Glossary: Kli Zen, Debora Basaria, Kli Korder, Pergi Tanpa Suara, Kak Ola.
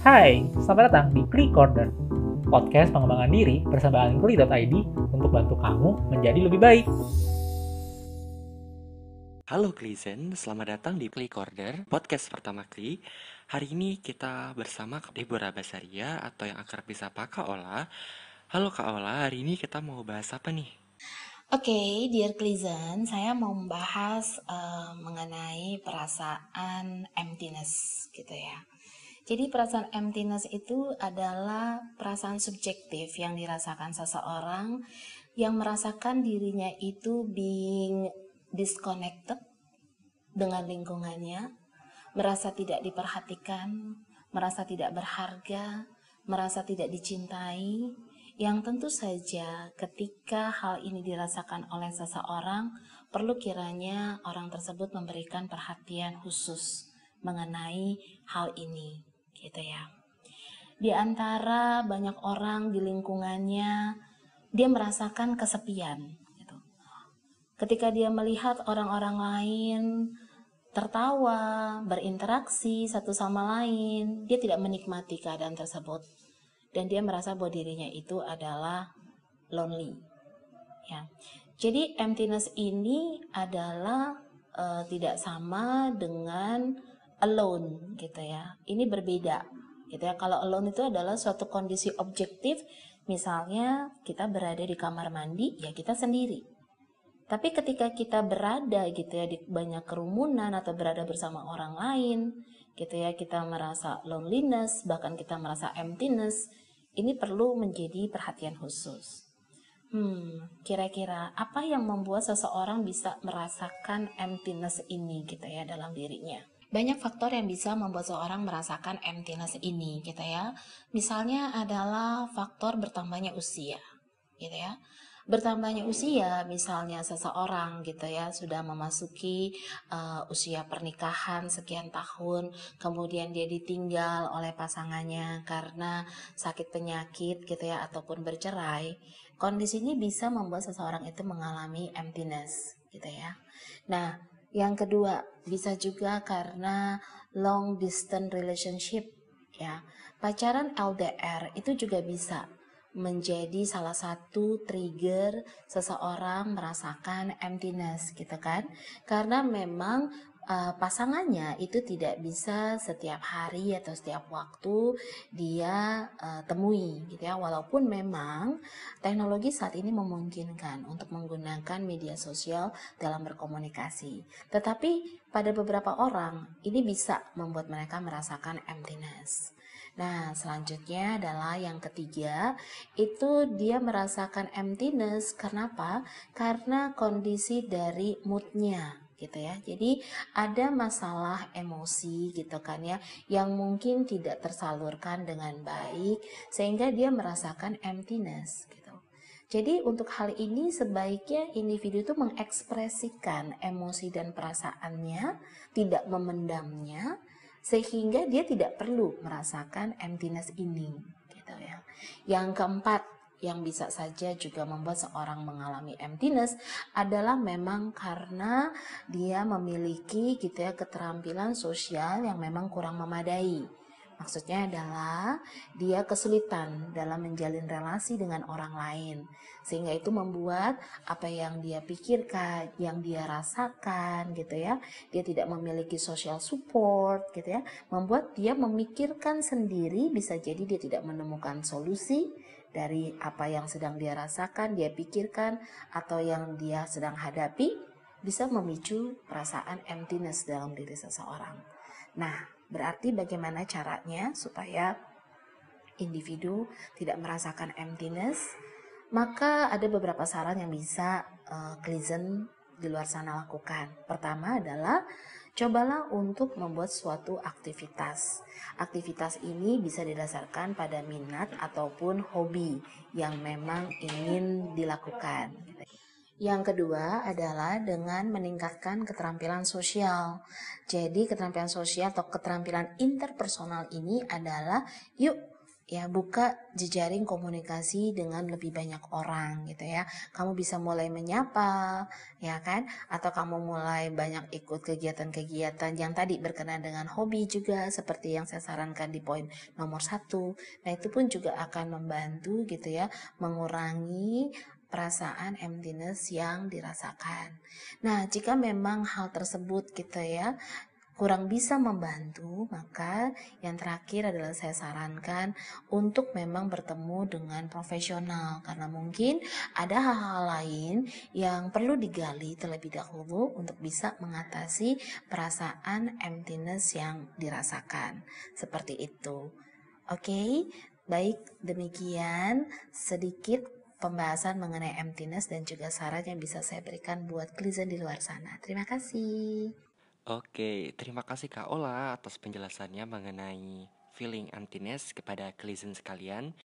Hai, selamat datang di Kli Korder, podcast pengembangan diri persembahan Kli.id untuk bantu kamu menjadi lebih baik. Halo Kli Zen, selamat datang di Kli Korder, podcast pertama Kli. Hari ini kita bersama Debora Basaria atau yang akrab disapa Kak Ola. Halo Kak Ola, hari ini kita mau bahas apa nih? Oke, dear Kli Zen, saya mau membahas mengenai perasaan emptiness gitu ya. Jadi perasaan emptiness itu adalah perasaan subjektif yang dirasakan seseorang yang merasakan dirinya itu being disconnected dengan lingkungannya, merasa tidak diperhatikan, merasa tidak berharga, merasa tidak dicintai, yang tentu saja ketika hal ini dirasakan oleh seseorang, perlu kiranya orang tersebut memberikan perhatian khusus mengenai hal ini. Gitu ya. Di antara banyak orang di lingkungannya, dia merasakan kesepian. Gitu. Ketika dia melihat orang-orang lain tertawa, berinteraksi satu sama lain, dia tidak menikmati keadaan tersebut. Dan dia merasa bahwa dirinya itu adalah lonely. Ya. Jadi emptiness ini adalah tidak sama dengan alone gitu ya. Ini berbeda gitu ya. Kalau alone itu adalah suatu kondisi objektif, misalnya kita berada di kamar mandi, ya kita sendiri. Tapi ketika kita berada gitu ya di banyak kerumunan atau berada bersama orang lain, gitu ya, kita merasa loneliness, bahkan kita merasa emptiness. Ini perlu menjadi perhatian khusus. Kira-kira apa yang membuat seseorang bisa merasakan emptiness ini gitu ya dalam dirinya? Banyak faktor yang bisa membuat seorang merasakan emptiness ini gitu ya. Misalnya adalah faktor bertambahnya usia gitu ya. Bertambahnya usia misalnya seseorang gitu ya sudah memasuki usia pernikahan sekian tahun, kemudian dia ditinggal oleh pasangannya karena sakit penyakit gitu ya ataupun bercerai. Kondisi ini bisa membuat seseorang itu mengalami emptiness gitu ya. Nah, yang kedua, bisa juga karena long distance relationship ya. Pacaran LDR itu juga bisa menjadi salah satu trigger seseorang merasakan emptiness gitu kan. Karena memang pasangannya itu tidak bisa setiap hari atau setiap waktu dia temui gitu ya. Walaupun memang teknologi saat ini memungkinkan untuk menggunakan media sosial dalam berkomunikasi, tetapi pada beberapa orang ini bisa membuat mereka merasakan emptiness. Nah, selanjutnya adalah yang ketiga, itu dia merasakan emptiness. Kenapa? Karena kondisi dari moodnya gitu ya. Jadi ada masalah emosi gitu kan ya, yang mungkin tidak tersalurkan dengan baik sehingga dia merasakan emptiness gitu. Jadi untuk hal ini sebaiknya individu itu mengekspresikan emosi dan perasaannya, tidak memendamnya, sehingga dia tidak perlu merasakan emptiness ini gitu ya. Yang keempat yang bisa saja juga membuat seorang mengalami emptiness adalah memang karena dia memiliki gitu ya keterampilan sosial yang memang kurang memadai. Maksudnya adalah dia kesulitan dalam menjalin relasi dengan orang lain, sehingga itu membuat apa yang dia pikirkan, yang dia rasakan gitu ya, dia tidak memiliki social support gitu ya, membuat dia memikirkan sendiri. Bisa jadi dia tidak menemukan solusi dari apa yang sedang dia rasakan, dia pikirkan, atau yang dia sedang hadapi, bisa memicu perasaan emptiness dalam diri seseorang. Nah, berarti bagaimana caranya supaya individu tidak merasakan emptiness? Maka ada beberapa saran yang bisa Kli Zen di luar sana lakukan. Pertama adalah cobalah untuk membuat suatu aktivitas. Aktivitas ini bisa didasarkan pada minat ataupun hobi yang memang ingin dilakukan. Yang kedua adalah dengan meningkatkan keterampilan sosial. Jadi keterampilan sosial atau keterampilan interpersonal ini adalah yuk ya, buka jejaring komunikasi dengan lebih banyak orang gitu ya. Kamu bisa mulai menyapa, ya kan? Atau kamu mulai banyak ikut kegiatan-kegiatan yang tadi berkenaan dengan hobi juga, seperti yang saya sarankan di poin nomor 1. Nah, itu pun juga akan membantu gitu ya, mengurangi perasaan emptiness yang dirasakan. Nah, jika memang hal tersebut gitu ya, kurang bisa membantu, maka yang terakhir adalah saya sarankan untuk memang bertemu dengan profesional, karena mungkin ada hal-hal lain yang perlu digali terlebih dahulu untuk bisa mengatasi perasaan emptiness yang dirasakan. Seperti itu. Oke, baik, demikian sedikit pembahasan mengenai emptiness dan juga saran yang bisa saya berikan buat Kli Zen di luar sana. Terima kasih. Oke, terima kasih Kak Ola atas penjelasannya mengenai feeling emptiness kepada Kli Zen sekalian.